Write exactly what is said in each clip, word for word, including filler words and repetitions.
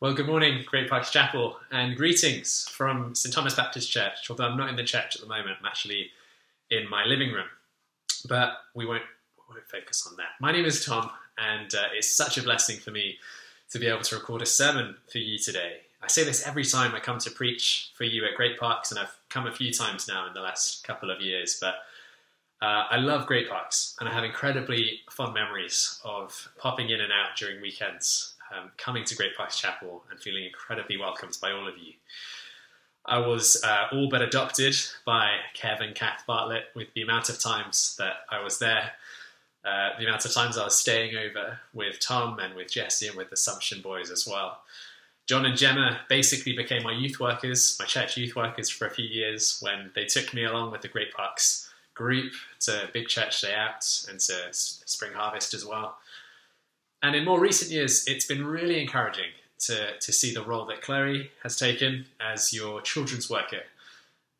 Well, good morning, Great Parks Chapel, and greetings from Saint Thomas Baptist Church, although I'm not in the church at the moment, I'm actually in my living room, but we won't, we won't focus on that. My name is Tom, and uh, it's such a blessing for me to be able to record a sermon for you today. I say this every time I come to preach for you at Great Parks, and I've come a few times now in the last couple of years, but uh, I love Great Parks, and I have incredibly fond memories of popping in and out during weekends. Um, coming to Great Parks Chapel and feeling incredibly welcomed by all of you. I was uh, all but adopted by Kev and Kath Bartlett with the amount of times that I was there, uh, the amount of times I was staying over with Tom and with Jesse and with the Sumption boys as well. John and Gemma basically became my youth workers, my church youth workers for a few years when they took me along with the Great Parks group to Big Church Day Out and to Spring Harvest as well. And in more recent years, it's been really encouraging to, to see the role that Clary has taken as your children's worker,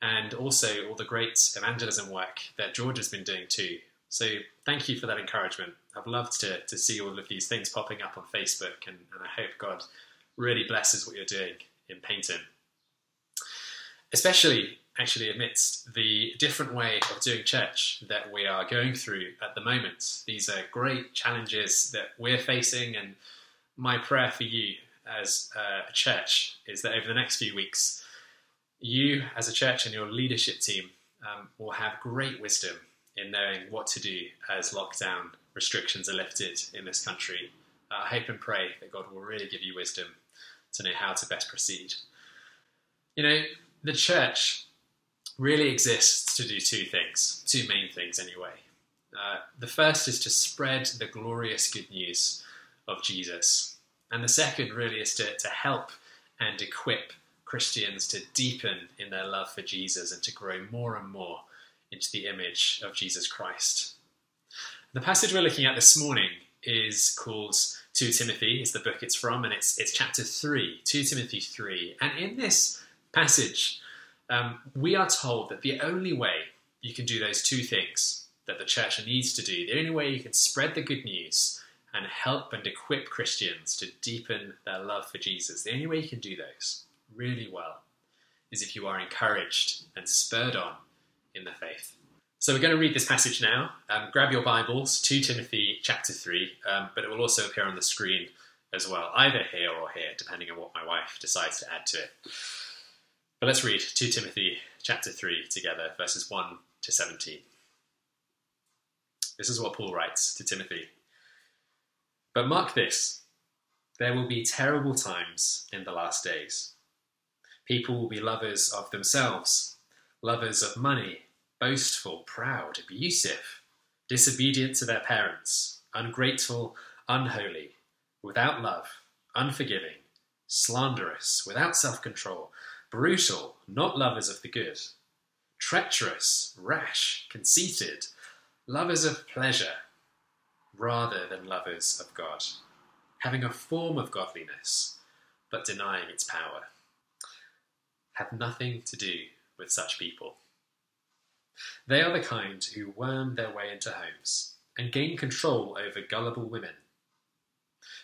and also all the great evangelism work that George has been doing too. So thank you for that encouragement. I've loved to, to see all of these things popping up on Facebook, and, and I hope God really blesses what you're doing in Paynton. Especially, actually, amidst the different way of doing church that we are going through at the moment. These are great challenges that we're facing, and my prayer for you as a church is that over the next few weeks, you as a church and your leadership team um, will have great wisdom in knowing what to do as lockdown restrictions are lifted in this country. Uh, I hope and pray that God will really give you wisdom to know how to best proceed. You know, the church really exists to do two things, two main things anyway. Uh, the first is to spread the glorious good news of Jesus. And the second really is to, to help and equip Christians to deepen in their love for Jesus and to grow more and more into the image of Jesus Christ. The passage we're looking at this morning is called Second Timothy, is the book it's from, and it's, it's chapter three, Second Timothy three. And in this passage, Um, we are told that the only way you can do those two things that the church needs to do, the only way you can spread the good news and help and equip Christians to deepen their love for Jesus, the only way you can do those really well is if you are encouraged and spurred on in the faith. So we're going to read this passage now. Um, grab your Bibles, Second Timothy chapter three, um, but it will also appear on the screen as well, either here or here, depending on what my wife decides to add to it. But let's read Second Timothy chapter three together, verses one to seventeen. This is what Paul writes to Timothy. But mark this, there will be terrible times in the last days. People will be lovers of themselves, lovers of money, boastful, proud, abusive, disobedient to their parents, ungrateful, unholy, without love, unforgiving, slanderous, without self-control, brutal, not lovers of the good, treacherous, rash, conceited, lovers of pleasure, rather than lovers of God, having a form of godliness, but denying its power. Have nothing to do with such people. They are the kind who worm their way into homes and gain control over gullible women,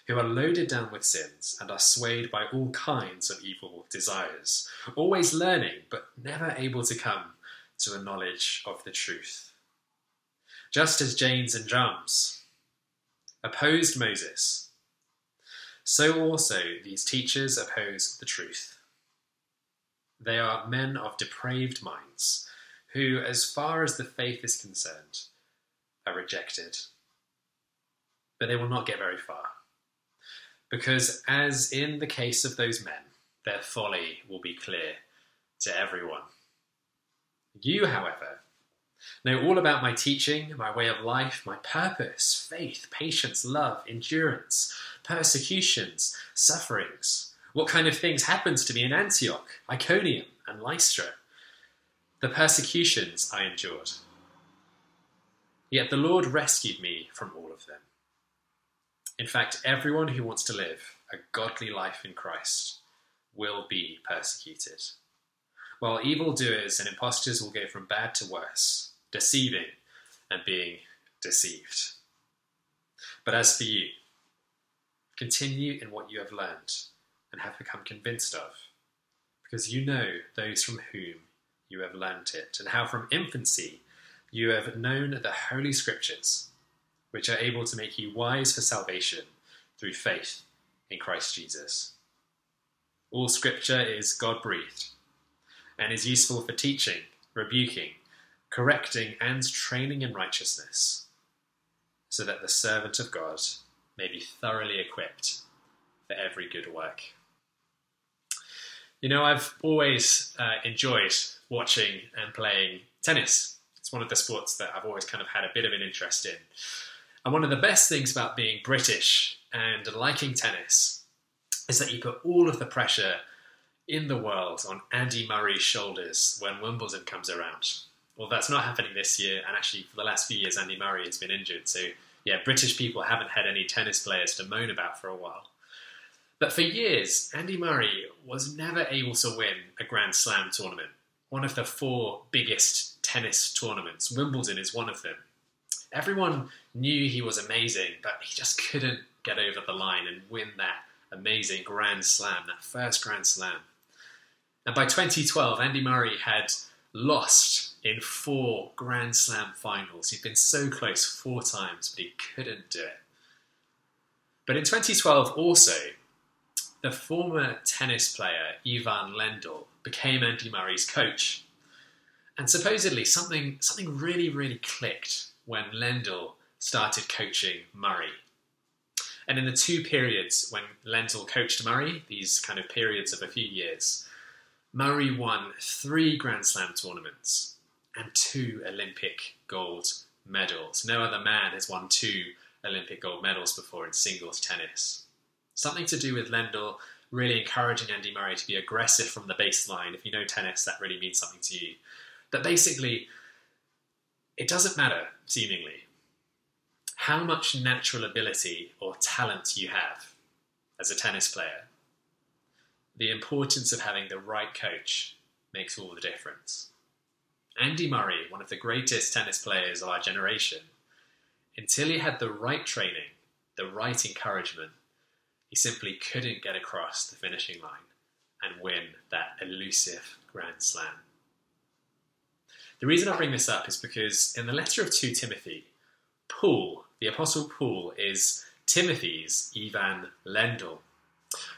who are loaded down with sins and are swayed by all kinds of evil desires, always learning but never able to come to a knowledge of the truth. Just as Jannes and Jambres opposed Moses, so also these teachers oppose the truth. They are men of depraved minds, who, as far as the faith is concerned, are rejected. But they will not get very far. Because as in the case of those men, their folly will be clear to everyone. You, however, know all about my teaching, my way of life, my purpose, faith, patience, love, endurance, persecutions, sufferings, what kind of things happened to me in Antioch, Iconium, and Lystra, the persecutions I endured. Yet the Lord rescued me from all of them. In fact, everyone who wants to live a godly life in Christ will be persecuted, while evildoers and impostors will go from bad to worse, deceiving and being deceived. But as for you, continue in what you have learned and have become convinced of, because you know those from whom you have learnt it, and how from infancy you have known the Holy Scriptures, which are able to make you wise for salvation through faith in Christ Jesus. All Scripture is God-breathed, and is useful for teaching, rebuking, correcting, and training in righteousness, so that the servant of God may be thoroughly equipped for every good work. You know, I've always uh, enjoyed watching and playing tennis. It's one of the sports that I've always kind of had a bit of an interest in. And one of the best things about being British and liking tennis is that you put all of the pressure in the world on Andy Murray's shoulders when Wimbledon comes around. Well, that's not happening this year, and actually for the last few years Andy Murray has been injured, so yeah, British people haven't had any tennis players to moan about for a while. But for years, Andy Murray was never able to win a Grand Slam tournament, one of the four biggest tennis tournaments. Wimbledon is one of them. Everyone knew he was amazing, but he just couldn't get over the line and win that amazing Grand Slam, that first Grand Slam. And by twenty twelve, Andy Murray had lost in four Grand Slam finals. He'd been so close four times, but he couldn't do it. But in twenty twelve also, the former tennis player Ivan Lendl became Andy Murray's coach. And supposedly something, something really, really clicked when Lendl started coaching Murray. And in the two periods when Lendl coached Murray, these kind of periods of a few years, Murray won three Grand Slam tournaments and two Olympic gold medals. No other man has won two Olympic gold medals before in singles tennis. Something to do with Lendl really encouraging Andy Murray to be aggressive from the baseline. If you know tennis, that really means something to you. But basically, it doesn't matter, seemingly, how much natural ability or talent you have as a tennis player. The importance of having the right coach makes all the difference. Andy Murray, one of the greatest tennis players of our generation, until he had the right training, the right encouragement, he simply couldn't get across the finishing line and win that elusive Grand Slam. The reason I bring this up is because in the letter of Second Timothy, Paul, the Apostle Paul, is Timothy's Ivan Lendl.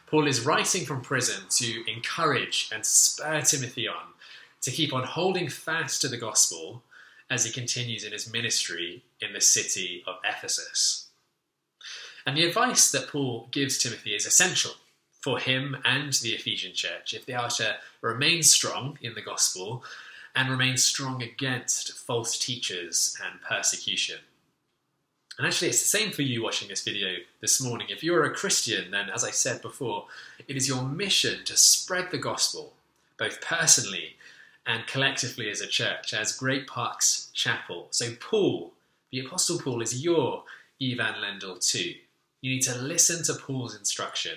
Paul is writing from prison to encourage and spur Timothy on to keep on holding fast to the gospel as he continues in his ministry in the city of Ephesus. And the advice that Paul gives Timothy is essential for him and the Ephesian church if they are to remain strong in the gospel and remain strong against false teachers and persecution. And actually, it's the same for you watching this video this morning. If you're a Christian, then, as I said before, it is your mission to spread the gospel, both personally and collectively as a church, as Great Parks Chapel. So Paul, the Apostle Paul, is your Ivan Lendl too. You need to listen to Paul's instruction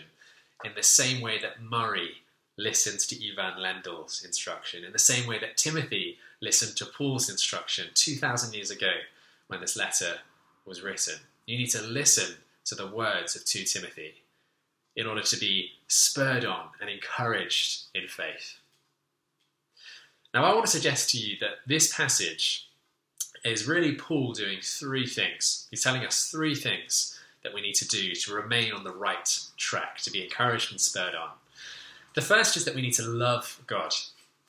in the same way that Murray listens to Ivan Lendl's instruction, in the same way that Timothy listened to Paul's instruction two thousand years ago when this letter was written. You need to listen to the words of Second Timothy in order to be spurred on and encouraged in faith. Now, I want to suggest to you that this passage is really Paul doing three things. He's telling us three things that we need to do to remain on the right track, to be encouraged and spurred on. The first is that we need to love God.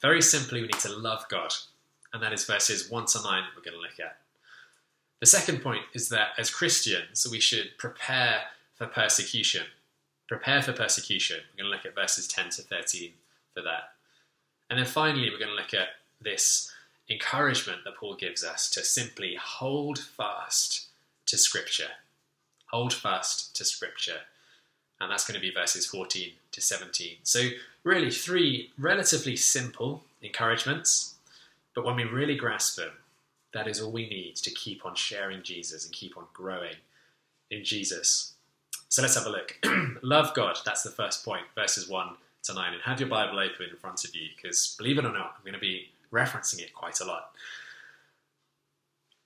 Very simply, we need to love God. And that is verses one to nine that we're going to look at. The second point is that as Christians, we should prepare for persecution. Prepare for persecution. We're going to look at verses ten to thirteen for that. And then finally, we're going to look at this encouragement that Paul gives us to simply hold fast to Scripture. Hold fast to Scripture. And that's going to be verses fourteen to seventeen. So really three relatively simple encouragements, but when we really grasp them, that is all we need to keep on sharing Jesus and keep on growing in Jesus. So let's have a look. Love God, that's the first point, verses one to nine. And have your Bible open in front of you, because believe it or not, I'm going to be referencing it quite a lot.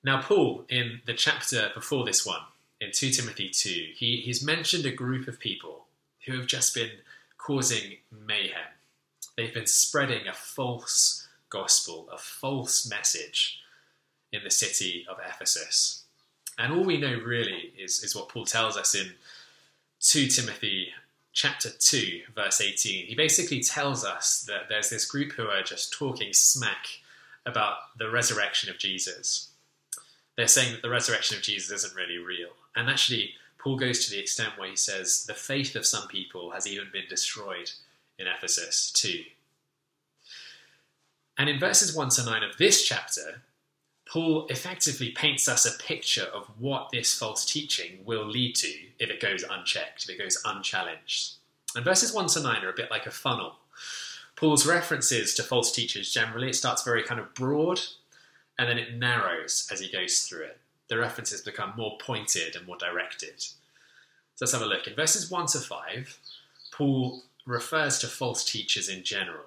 Now Paul, in the chapter before this one, in Second Timothy two, he, he's mentioned a group of people who have just been causing mayhem. They've been spreading a false gospel, a false message in the city of Ephesus. And all we know really is, is what Paul tells us in Second Timothy chapter two, verse eighteen. He basically tells us that there's this group who are just talking smack about the resurrection of Jesus. They're saying that the resurrection of Jesus isn't really real. And actually, Paul goes to the extent where he says the faith of some people has even been destroyed in Ephesus too. And in verses one to nine of this chapter, Paul effectively paints us a picture of what this false teaching will lead to if it goes unchecked, if it goes unchallenged. And verses one to nine are a bit like a funnel. Paul's references to false teachers generally, it starts very kind of broad, and then it narrows as he goes through it. The references become more pointed and more directed. So let's have a look. In verses one to five, Paul refers to false teachers in general.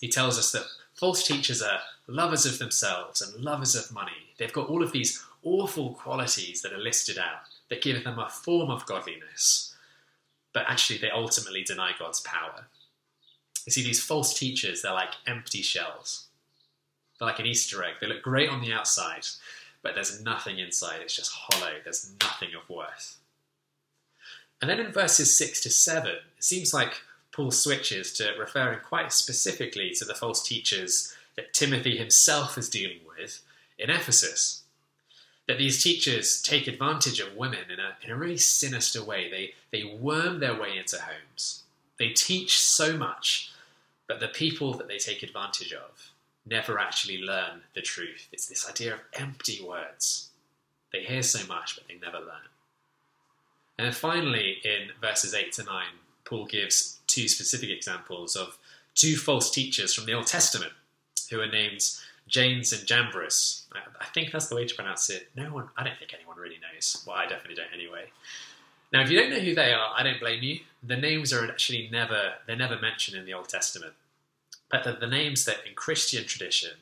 He tells us that false teachers are lovers of themselves and lovers of money. They've got all of these awful qualities that are listed out that give them a form of godliness, but actually they ultimately deny God's power. You see, these false teachers, they're like empty shells. They're like an Easter egg. They look great on the outside, but there's nothing inside. It's just hollow. There's nothing of worth. And then in verses six to seven, it seems like Paul switches to referring quite specifically to the false teachers that Timothy himself is dealing with in Ephesus. That these teachers take advantage of women in a, in a really sinister way. They, they worm their way into homes. They teach so much, but the people that they take advantage of never actually learn the truth. It's this idea of empty words. They hear so much, but they never learn. And then finally, in verses eight to nine, Paul gives two specific examples of two false teachers from the Old Testament who are named Jannes and Jambres. I, I think that's the way to pronounce it. No one, I don't think anyone really knows. Well, I definitely don't anyway. Now, if you don't know who they are, I don't blame you. The names are actually never, they're never mentioned in the Old Testament. But they're the names that in Christian tradition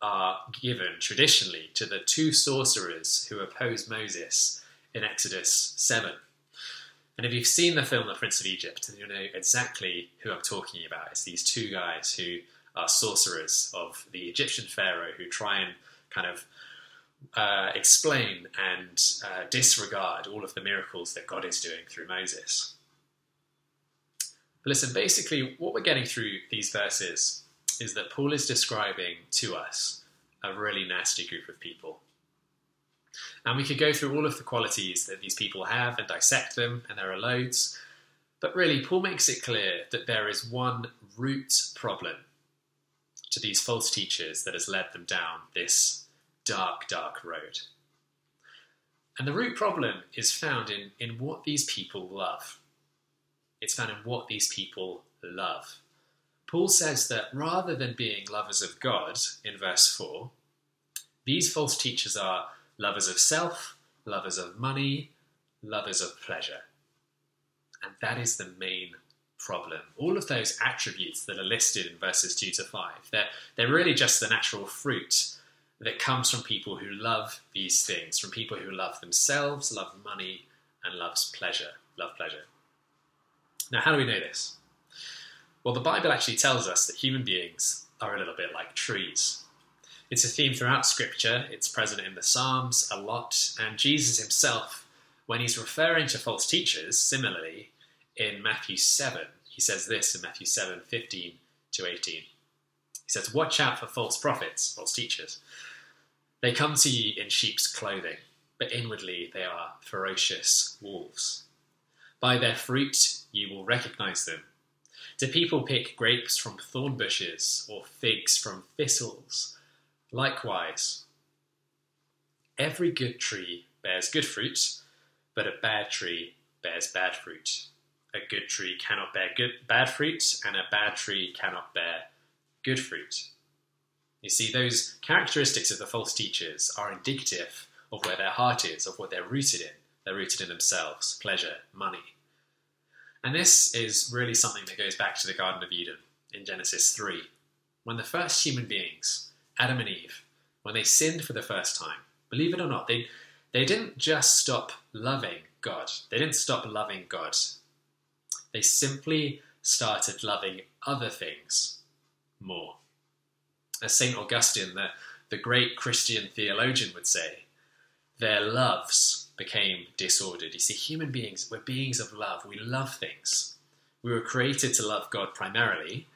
are given traditionally to the two sorcerers who oppose Moses in Exodus seven. And if you've seen the film The Prince of Egypt, then you'll know exactly who I'm talking about. It's these two guys who are sorcerers of the Egyptian pharaoh who try and kind of uh, explain and uh, disregard all of the miracles that God is doing through Moses. But listen, basically what we're getting through these verses is that Paul is describing to us a really nasty group of people. And we could go through all of the qualities that these people have and dissect them, and there are loads. But really, Paul makes it clear that there is one root problem to these false teachers that has led them down this dark, dark road. And the root problem is found in, in what these people love. It's found in what these people love. Paul says that rather than being lovers of God, in verse four, these false teachers are lovers of self, lovers of money, lovers of pleasure. And that is the main problem. All of those attributes that are listed in verses two to five, they're, they're really just the natural fruit that comes from people who love these things, from people who love themselves, love money, and loves pleasure, love pleasure. Now, how do we know this? Well, the Bible actually tells us that human beings are a little bit like trees. It's a theme throughout Scripture. It's present in the Psalms a lot. And Jesus himself, when he's referring to false teachers, similarly, in Matthew seven, he says this in Matthew seven, fifteen to eighteen. He says, "Watch out for false prophets," false teachers. "They come to you in sheep's clothing, but inwardly they are ferocious wolves. By their fruit you will recognize them. Do people pick grapes from thorn bushes or figs from thistles? Likewise, every good tree bears good fruit, but a bad tree bears bad fruit. A good tree cannot bear good, bad fruit, and a bad tree cannot bear good fruit." You see, those characteristics of the false teachers are indicative of where their heart is, of what they're rooted in. They're rooted in themselves, pleasure, money. And this is really something that goes back to the Garden of Eden in Genesis three. When the first human beings, Adam and Eve, when they sinned for the first time, believe it or not, they, they didn't just stop loving God. They didn't stop loving God. They simply started loving other things more. As Saint Augustine, the, the great Christian theologian, would say, their loves became disordered. You see, human beings, we're beings of love. We love things. We were created to love God primarily,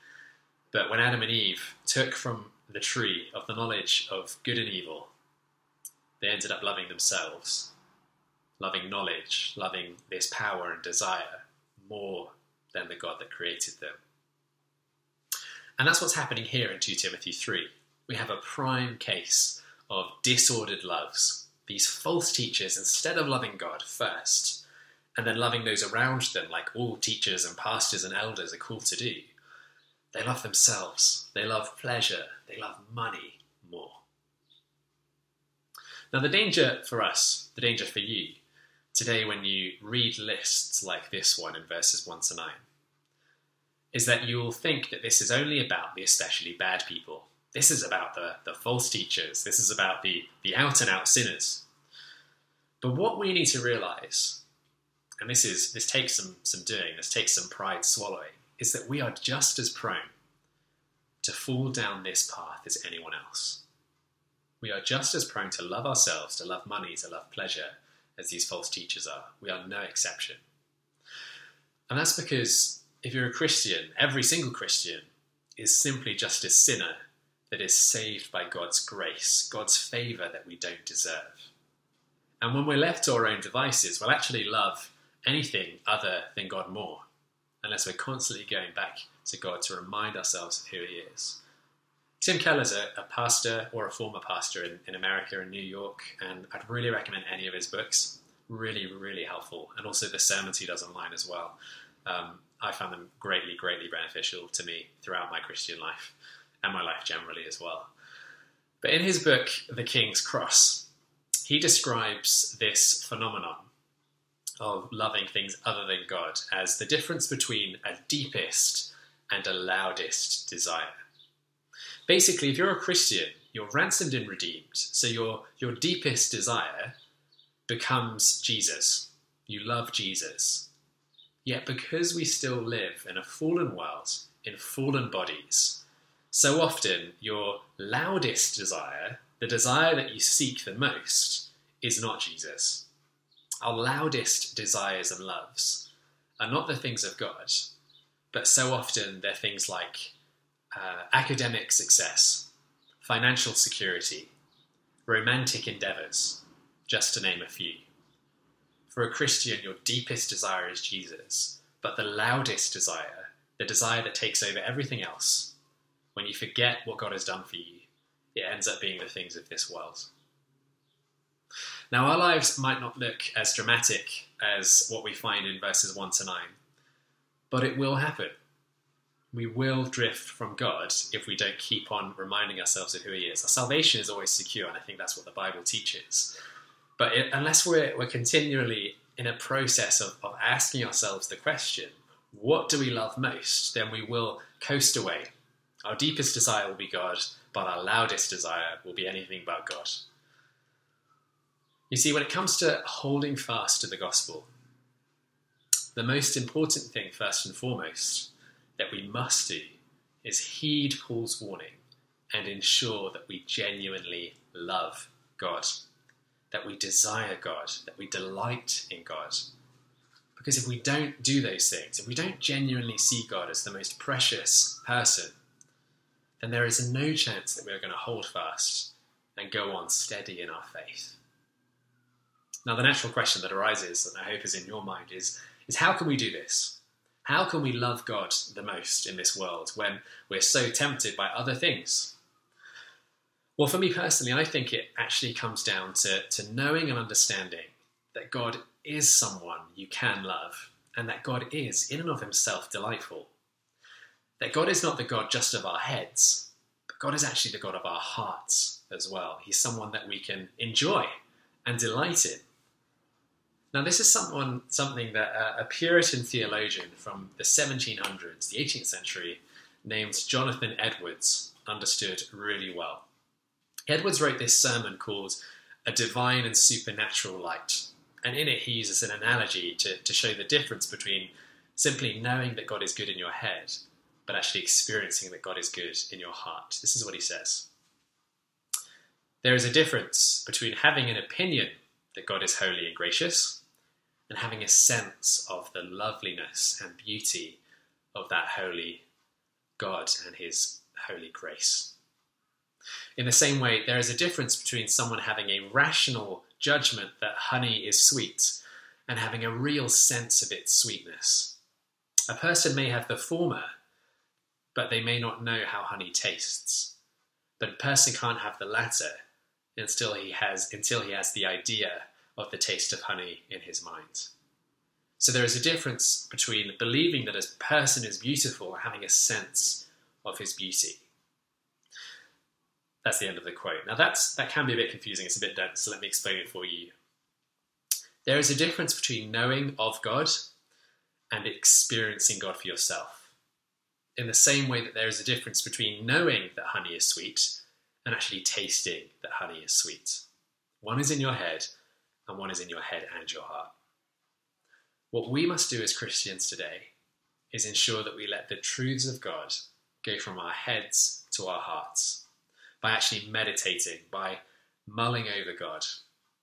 but when Adam and Eve took from the tree of the knowledge of good and evil, they ended up loving themselves, loving knowledge, loving this power and desire more than the God that created them. And that's what's happening here in two Timothy three. We have a prime case of disordered loves. These false teachers, instead of loving God first, and then loving those around them, like all teachers and pastors and elders are called to do, they love themselves, they love pleasure, they love money more. Now the danger for us, the danger for you, today when you read lists like this one in verses one to nine, is that you will think that this is only about the especially bad people. This is about the, the false teachers. This is about the, the out-and-out sinners. But what we need to realise, and this is this takes some, some doing, this takes some pride swallowing, is that we are just as prone to fall down this path as anyone else. We are just as prone to love ourselves, to love money, to love pleasure, as these false teachers are. We are no exception. And that's because if you're a Christian, every single Christian is simply just a sinner that is saved by God's grace, God's favour that we don't deserve. And when we're left to our own devices, we'll actually love anything other than God more, unless we're constantly going back to God to remind ourselves of who he is. Tim Keller's a, a pastor or a former pastor in, in America, in New York, and I'd really recommend any of his books. Really, really helpful. And also the sermons he does online as well. Um, I found them greatly, greatly beneficial to me throughout my Christian life and my life generally as well. But in his book, The King's Cross, he describes this phenomenon of loving things other than God as the difference between a deepest and a loudest desire. Basically, if you're a Christian, you're ransomed and redeemed. So your, your deepest desire becomes Jesus. You love Jesus. Yet because we still live in a fallen world, in fallen bodies, so often your loudest desire, the desire that you seek the most, is not Jesus. Our loudest desires and loves are not the things of God, but so often they're things like Uh, academic success, financial security, romantic endeavours, just to name a few. For a Christian, your deepest desire is Jesus, but the loudest desire, the desire that takes over everything else, when you forget what God has done for you, it ends up being the things of this world. Now, our lives might not look as dramatic as what we find in verses one to nine, but it will happen. We will drift from God if we don't keep on reminding ourselves of who he is. Our salvation is always secure, and I think that's what the Bible teaches. But it, unless we're, we're continually in a process of, of asking ourselves the question, what do we love most? Then we will coast away. Our deepest desire will be God, but our loudest desire will be anything but God. You see, when it comes to holding fast to the gospel, the most important thing, first and foremost, that we must do is heed Paul's warning and ensure that we genuinely love God, that we desire God, that we delight in God. Because if we don't do those things, if we don't genuinely see God as the most precious person, then there is no chance that we are going to hold fast and go on steady in our faith. Now, the natural question that arises, and I hope is in your mind, is, is how can we do this? How can we love God the most in this world when we're so tempted by other things? Well, for me personally, I think it actually comes down to, to knowing and understanding that God is someone you can love, and that God is, in and of himself, delightful. That God is not the God just of our heads, but God is actually the God of our hearts as well. He's someone that we can enjoy and delight in. Now, this is someone, something that uh, a Puritan theologian from the seventeen hundreds, the eighteenth century, named Jonathan Edwards, understood really well. Edwards wrote this sermon called A Divine and Supernatural Light, and in it he uses an analogy to, to show the difference between Simply knowing that God is good in your head, but actually experiencing that God is good in your heart. This is what he says. There is a difference between having an opinion that God is holy and gracious and having a sense of the loveliness and beauty of that holy God and his holy grace. In the same way, there is a difference between someone having a rational judgment that honey is sweet and having a real sense of its sweetness. A person may have the former, but they may not know how honey tastes. But a person can't have the latter until he has, until he has the idea of the taste of honey in his mind. So there is a difference between believing that a person is beautiful and having a sense of his beauty. That's the end of the quote. Now that's that can be a bit confusing, it's a bit dense, so let me explain it for you. There is a difference between knowing of God and experiencing God for yourself. In the same way that there is a difference between knowing that honey is sweet and actually tasting that honey is sweet. One is in your head and one is in your head and your heart. What we must do as Christians today is ensure that we let the truths of God go from our heads to our hearts. By actually meditating, by mulling over God.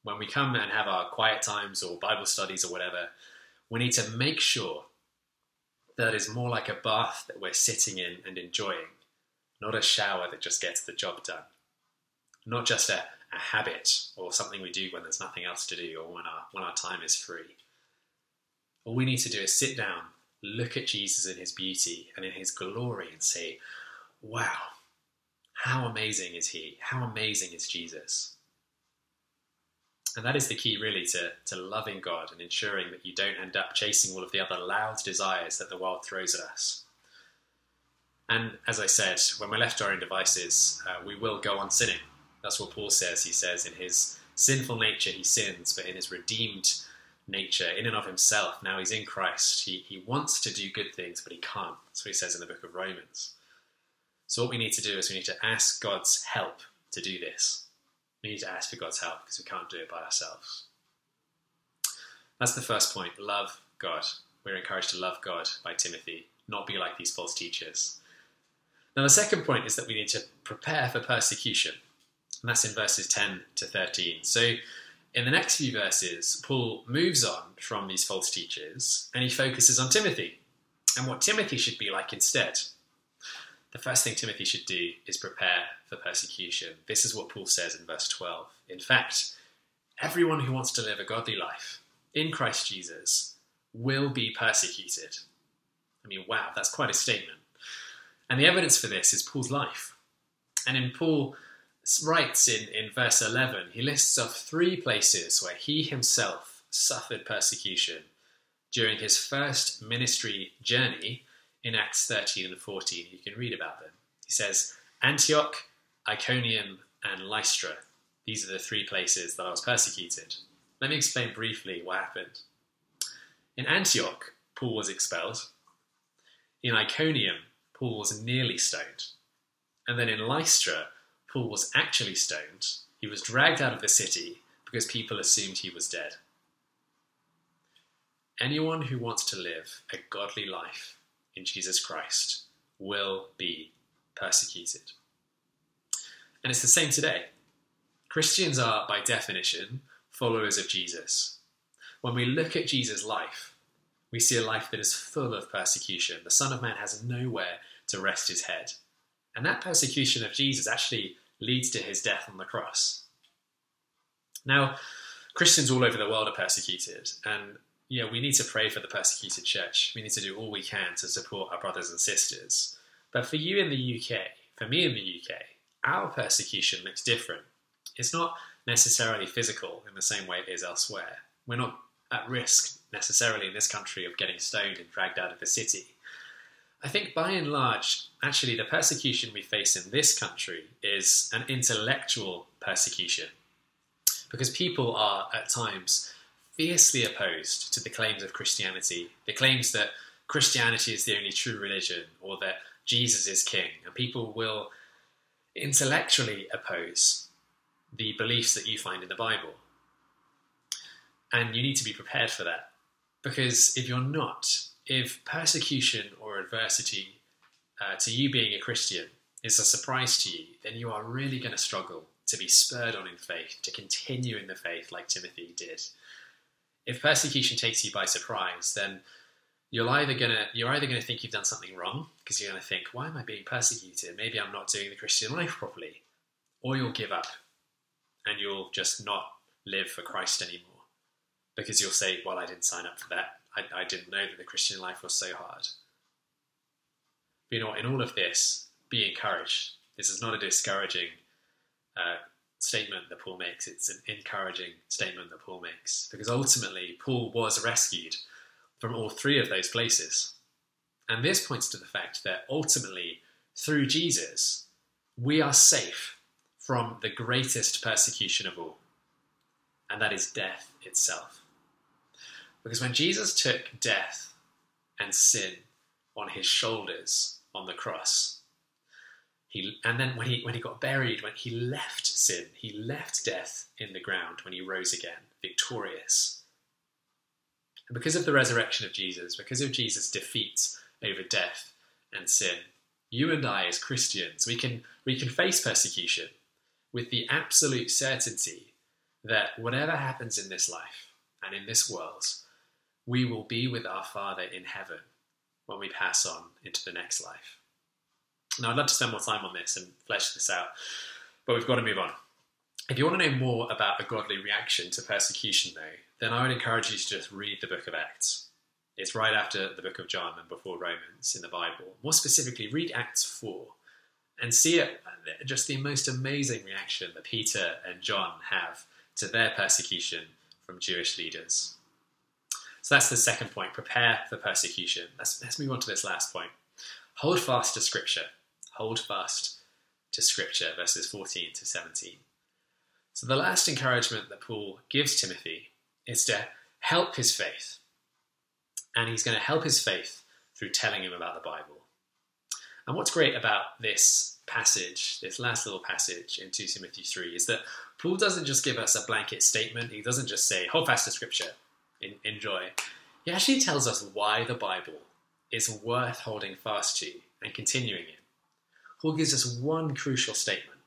When we come and have our quiet times or Bible studies or whatever, we need to make sure that it's more like a bath that we're sitting in and enjoying, not a shower that just gets the job done. Not just a, a habit or something we do when there's nothing else to do or when our, when our time is free. All we need to do is sit down, look at Jesus in his beauty and in his glory and say, wow. How amazing is he? How amazing is Jesus? And that is the key really to, to loving God and ensuring that you don't end up chasing all of the other loud desires that the world throws at us. And as I said, when we're left to our own devices, uh, we will go on sinning. That's what Paul says. He says in his sinful nature he sins, but in his redeemed nature, in and of himself, now he's in Christ. He, he wants to do good things, but he can't. That's what he says in the book of Romans. So what we need to do is we need to ask God's help to do this. We need to ask for God's help because we can't do it by ourselves. That's the first point. Love God. We're encouraged to love God by Timothy, not be like these false teachers. Now the second point is that we need to prepare for persecution. And that's in verses ten to thirteen. So in the next few verses, Paul moves on from these false teachers and he focuses on Timothy and what Timothy should be like instead. The first thing Timothy should do is prepare for persecution. This is what Paul says in verse twelve. In fact, everyone who wants to live a godly life in Christ Jesus will be persecuted. I mean, wow, that's quite a statement. And the evidence for this is Paul's life. And in Paul writes in, in verse eleven, he lists off three places where he himself suffered persecution during his first ministry journey in Acts thirteen and fourteen, you can read about them. He says, Antioch, Iconium, and Lystra. These are the three places that I was persecuted. Let me explain briefly what happened. In Antioch, Paul was expelled. In Iconium, Paul was nearly stoned. And then in Lystra, Paul was actually stoned. He was dragged out of the city because people assumed he was dead. Anyone who wants to live a godly life in Jesus Christ will be persecuted. And it's the same today. Christians are, by definition, followers of Jesus. When we look at Jesus' life, we see a life that is full of persecution. The Son of Man has nowhere to rest his head. And that persecution of Jesus actually leads to his death on the cross. Now, Christians all over the world are persecuted, and yeah, we need to pray for the persecuted church. We need to do all we can to support our brothers and sisters. But for you in the U K, for me in the U K, our persecution looks different. It's not necessarily physical in the same way it is elsewhere. We're not at risk necessarily in this country of getting stoned and dragged out of the city. I think by and large, actually the persecution we face in this country is an intellectual persecution. Because people are at times fiercely opposed to the claims of Christianity, the claims that Christianity is the only true religion or that Jesus is king. And people will intellectually oppose the beliefs that you find in the Bible. And you need to be prepared for that, because if you're not, If persecution or adversity uh, to you being a Christian is a surprise to you, then you are really going to struggle to be spurred on in faith, to continue in the faith like Timothy did. If persecution takes you by surprise, then you're either going to you're either going to think you've done something wrong, because you're going to think, why am I being persecuted? Maybe I'm not doing the Christian life properly. Or you'll give up and you'll just not live for Christ anymore, because you'll say, well, I didn't sign up for that. I, I didn't know that the Christian life was so hard. But you know, in all of this, be encouraged. This is not a discouraging uh, statement that Paul makes. It's an encouraging statement that Paul makes, because ultimately Paul was rescued from all three of those places. And this points to the fact that ultimately, through Jesus, we are safe from the greatest persecution of all, and that is death itself. Because when Jesus took death and sin on his shoulders on the cross, he and then when he when he got buried, when he left sin, he left death in the ground when he rose again, victorious. And because of the resurrection of Jesus, because of Jesus' defeat over death and sin, you and I as Christians, we can we can face persecution with the absolute certainty that whatever happens in this life and in this world, we will be with our Father in heaven when we pass on into the next life. Now, I'd love to spend more time on this and flesh this out, but we've got to move on. If you want to know more about a godly reaction to persecution, though, then I would encourage you to just read the book of Acts. It's right after the book of John and before Romans in the Bible. More specifically, read Acts four and see it, just the most amazing reaction that Peter and John have to their persecution from Jewish leaders. So that's the second point, prepare for persecution. Let's, let's move on to this last point. Hold fast to Scripture. Hold fast to Scripture, verses fourteen to seventeen. So the last encouragement that Paul gives Timothy is to help his faith. And he's going to help his faith through telling him about the Bible. And what's great about this passage, this last little passage in two Timothy three, is that Paul doesn't just give us a blanket statement. He doesn't just say, hold fast to Scripture, in, enjoy. He actually tells us why the Bible is worth holding fast to and continuing in. Paul gives us one crucial statement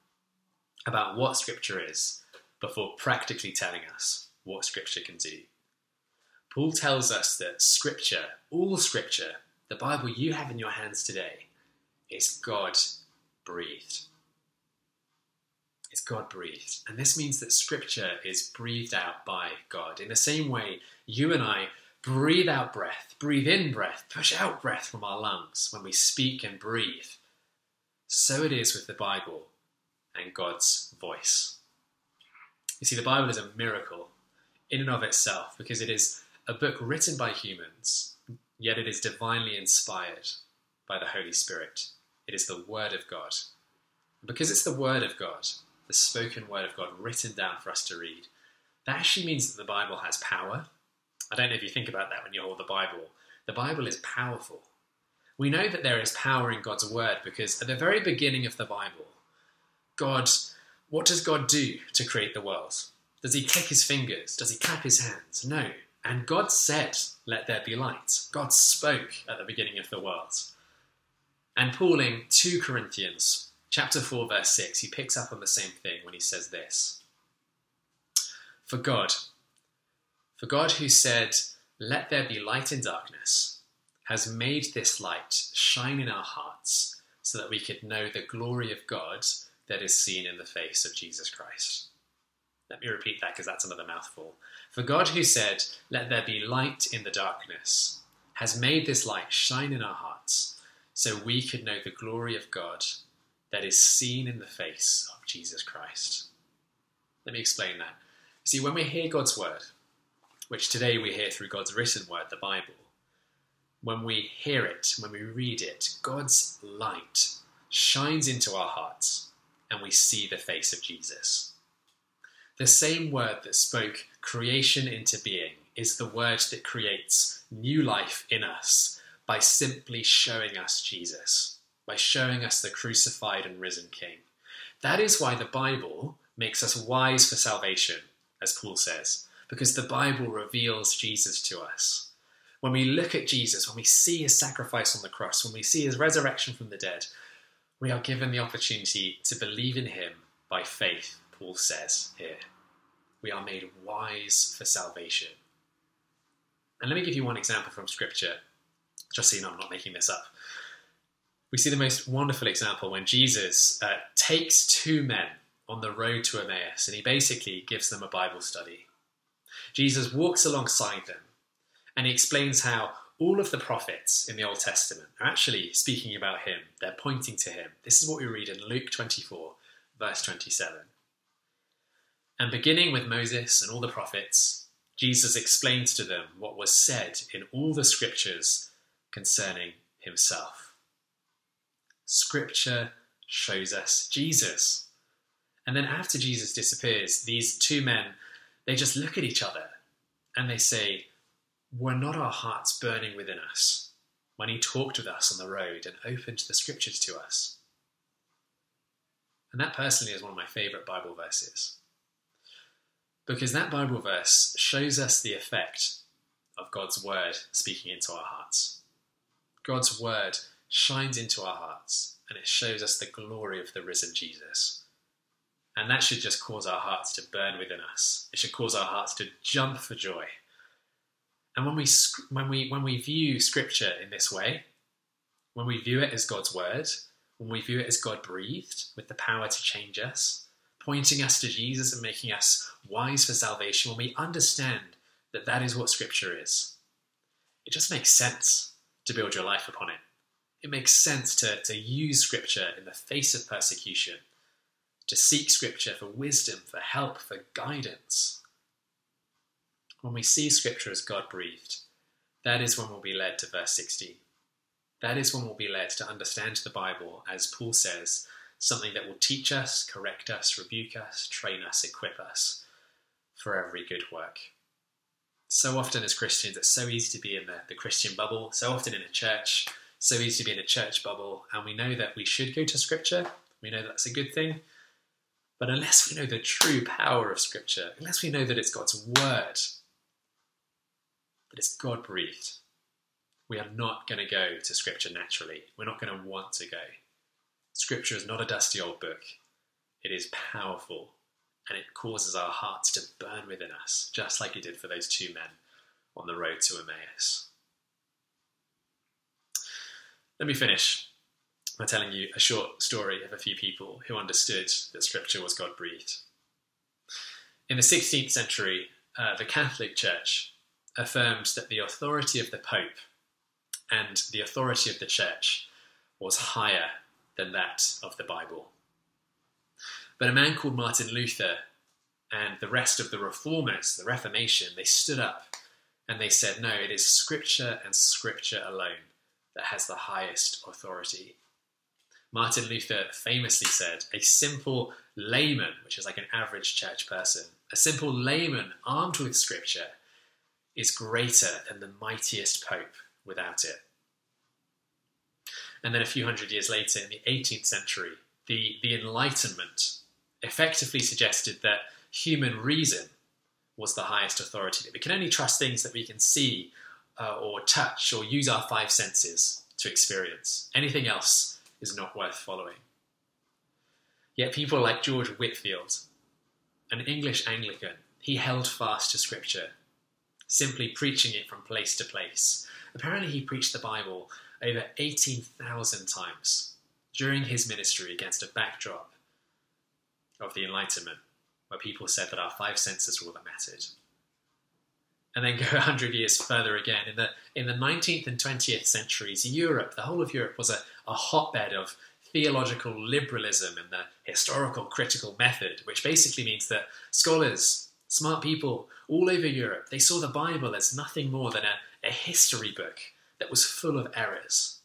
about what Scripture is before practically telling us what Scripture can do. Paul tells us that Scripture, all Scripture, the Bible you have in your hands today, is God-breathed. It's God-breathed. And this means that Scripture is breathed out by God. In the same way, you and I breathe out breath, breathe in breath, push out breath from our lungs when we speak and breathe. So it is with the Bible and God's voice. You see, the Bible is a miracle in and of itself, because it is a book written by humans, yet it is divinely inspired by the Holy Spirit. It is the Word of God. And because it's the Word of God, the spoken Word of God written down for us to read, that actually means that the Bible has power. I don't know if you think about that when you hold the Bible. The Bible is powerful. We know that there is power in God's Word because at the very beginning of the Bible, God, what does God do to create the world? Does he click his fingers? Does he clap his hands? No. And God said, let there be light. God spoke at the beginning of the world. And Paul in two Corinthians, chapter four, verse six, he picks up on the same thing when he says this. For God, for God who said, let there be light in darkness, has made this light shine in our hearts so that we could know the glory of God that is seen in the face of Jesus Christ. Let me repeat that because that's another mouthful. For God who said, let there be light in the darkness, has made this light shine in our hearts so we could know the glory of God that is seen in the face of Jesus Christ. Let me explain that. See, when we hear God's word, which today we hear through God's written word, the Bible, when we hear it, when we read it, God's light shines into our hearts and we see the face of Jesus. The same word that spoke creation into being is the word that creates new life in us by simply showing us Jesus, by showing us the crucified and risen King. That is why the Bible makes us wise for salvation, as Paul says, because the Bible reveals Jesus to us. when we look at Jesus, when we see his sacrifice on the cross, when we see his resurrection from the dead, we are given the opportunity to believe in him by faith, Paul says here. We are made wise for salvation. And let me give you one example from Scripture, just so you know I'm not making this up. We see the most wonderful example when Jesus uh, takes two men on the road to Emmaus, and he basically gives them a Bible study. Jesus walks alongside them, and he explains how all of the prophets in the Old Testament are actually speaking about him. They're pointing to him. This is what we read in Luke twenty-four, verse twenty-seven. And beginning with Moses and all the prophets, Jesus explains to them what was said in all the scriptures concerning himself. Scripture shows us Jesus. And then after Jesus disappears, these two men, they just look at each other and they say, were not our hearts burning within us when he talked with us on the road and opened the scriptures to us? And that personally is one of my favourite Bible verses, because that Bible verse shows us the effect of God's word speaking into our hearts. God's word shines into our hearts and it shows us the glory of the risen Jesus. And that should just cause our hearts to burn within us. It should cause our hearts to jump for joy. And when we when we when we view Scripture in this way, when we view it as God's word, when we view it as God breathed, with the power to change us, pointing us to Jesus and making us wise for salvation, when we understand that that is what Scripture is, it just makes sense to build your life upon it. It makes sense to, to use Scripture in the face of persecution, to seek Scripture for wisdom, for help, for guidance. When we see Scripture as God breathed, that is when we'll be led to verse sixteen. That is when we'll be led to understand the Bible, as Paul says, something that will teach us, correct us, rebuke us, train us, equip us for every good work. So often as Christians, it's so easy to be in the, the Christian bubble, so often in a church, so easy to be in a church bubble, and we know that we should go to Scripture, we know that's a good thing, but unless we know the true power of Scripture, unless we know that it's God's word, that it's God-breathed, we are not going to go to Scripture naturally. We're not going to want to go. Scripture is not a dusty old book. It is powerful, and it causes our hearts to burn within us, just like it did for those two men on the road to Emmaus. Let me finish by telling you a short story of a few people who understood that Scripture was God-breathed. In the sixteenth century, uh, the Catholic Church affirmed that the authority of the Pope and the authority of the Church was higher than that of the Bible. But a man called Martin Luther and the rest of the Reformers, the Reformation, they stood up and they said, no, it is Scripture and Scripture alone that has the highest authority. Martin Luther famously said, a simple layman, which is like an average church person, a simple layman armed with Scripture is greater than the mightiest Pope without it. And then a few hundred years later, in the eighteenth century, the, the Enlightenment effectively suggested that human reason was the highest authority, that we can only trust things that we can see uh, or touch or use our five senses to experience. Anything else is not worth following. Yet people like George Whitefield, an English Anglican, he held fast to Scripture, simply preaching it from place to place. Apparently he preached the Bible over eighteen thousand times during his ministry against a backdrop of the Enlightenment, where people said that our five senses were all that mattered. And then go one hundred years further again, in the in the nineteenth and twentieth centuries, Europe, the whole of Europe, was a, a hotbed of theological liberalism and the historical critical method, which basically means that scholars, smart people all over Europe, they saw the Bible as nothing more than a, a history book that was full of errors.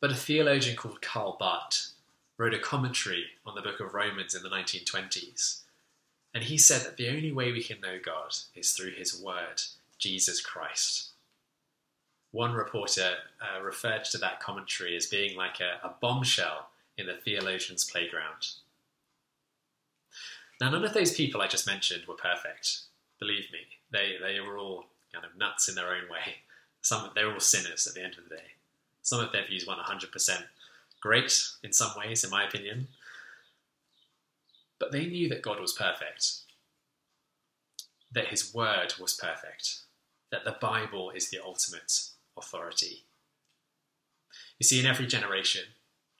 But a theologian called Karl Barth wrote a commentary on the book of Romans in the nineteen twenties, and he said that the only way we can know God is through his word, Jesus Christ. One reporter uh, referred to that commentary as being like a, a bombshell in the theologian's playground. Now, none of those people I just mentioned were perfect, believe me. They, they were all kind of nuts in their own way. Some, they're all sinners at the end of the day. Some of their views weren't one hundred percent great in some ways, in my opinion. But they knew that God was perfect, that his word was perfect, that the Bible is the ultimate authority. You see, in every generation,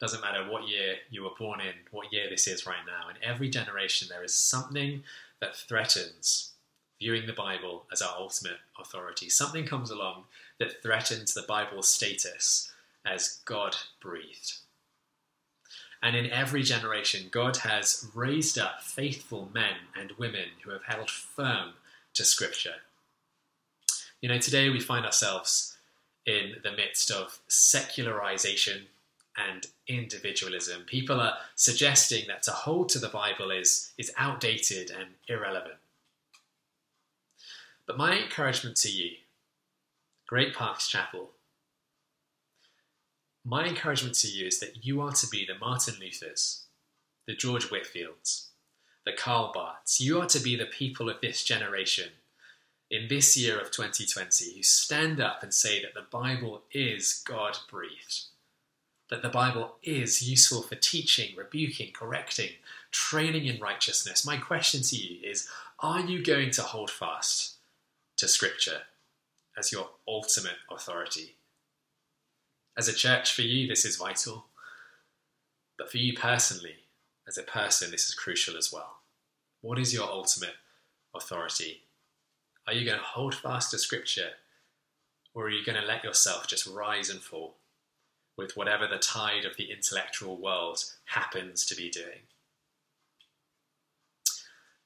doesn't matter what year you were born in, what year this is right now, in every generation there is something that threatens viewing the Bible as our ultimate authority. Something comes along that threatens the Bible's status as God breathed. And in every generation, God has raised up faithful men and women who have held firm to Scripture. You know, today we find ourselves in the midst of secularization and individualism. People are suggesting that to hold to the Bible is, is outdated and irrelevant. But my encouragement to you, Great Parks Chapel, my encouragement to you is that you are to be the Martin Luthers, the George Whitefields, the Karl Barths. You are to be the people of this generation in this year of twenty twenty who stand up and say that the Bible is God-breathed, that the Bible is useful for teaching, rebuking, correcting, training in righteousness. My question to you is, are you going to hold fast to Scripture as your ultimate authority? As a church, for you, this is vital. But for you personally, as a person, this is crucial as well. What is your ultimate authority? Are you going to hold fast to Scripture, or are you going to let yourself just rise and fall with whatever the tide of the intellectual world happens to be doing?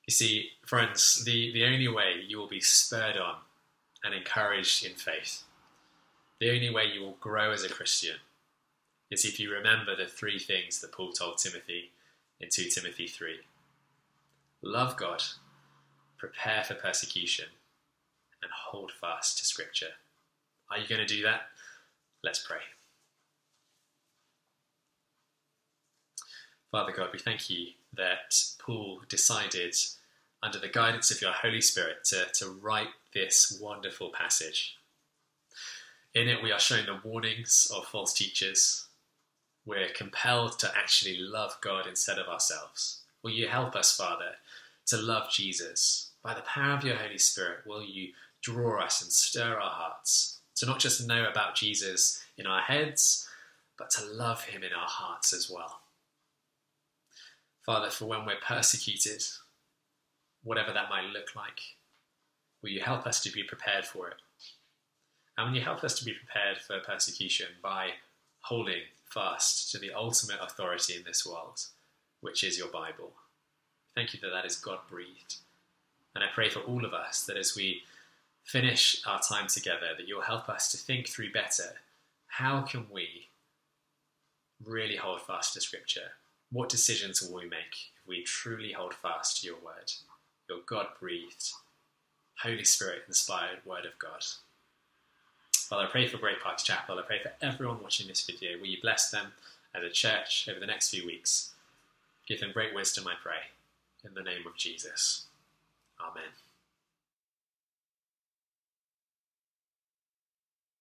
You see, friends, the, the only way you will be spurred on and encouraged in faith, the only way you will grow as a Christian, is if you remember the three things that Paul told Timothy in two Timothy three. Love God, prepare for persecution, and hold fast to Scripture. Are you going to do that? Let's pray. Father God, we thank you that Paul decided, under the guidance of your Holy Spirit, to, to write this wonderful passage. In it, we are shown the warnings of false teachers. We're compelled to actually love God instead of ourselves. Will you help us, Father, to love Jesus? By the power of your Holy Spirit, will you draw us and stir our hearts to not just know about Jesus in our heads, but to love him in our hearts as well. Father, for when we're persecuted, whatever that might look like, will you help us to be prepared for it? And when you help us to be prepared for persecution by holding fast to the ultimate authority in this world, which is your Bible. Thank you that that is God-breathed. And I pray for all of us that as we finish our time together, that you'll help us to think through better, how can we really hold fast to Scripture? What decisions will we make if we truly hold fast to your word, your God-breathed, Holy Spirit-inspired word of God? Father, I pray for Great Parks Chapel. I pray for everyone watching this video. Will you bless them as a church over the next few weeks? Give them great wisdom, I pray, in the name of Jesus. Amen.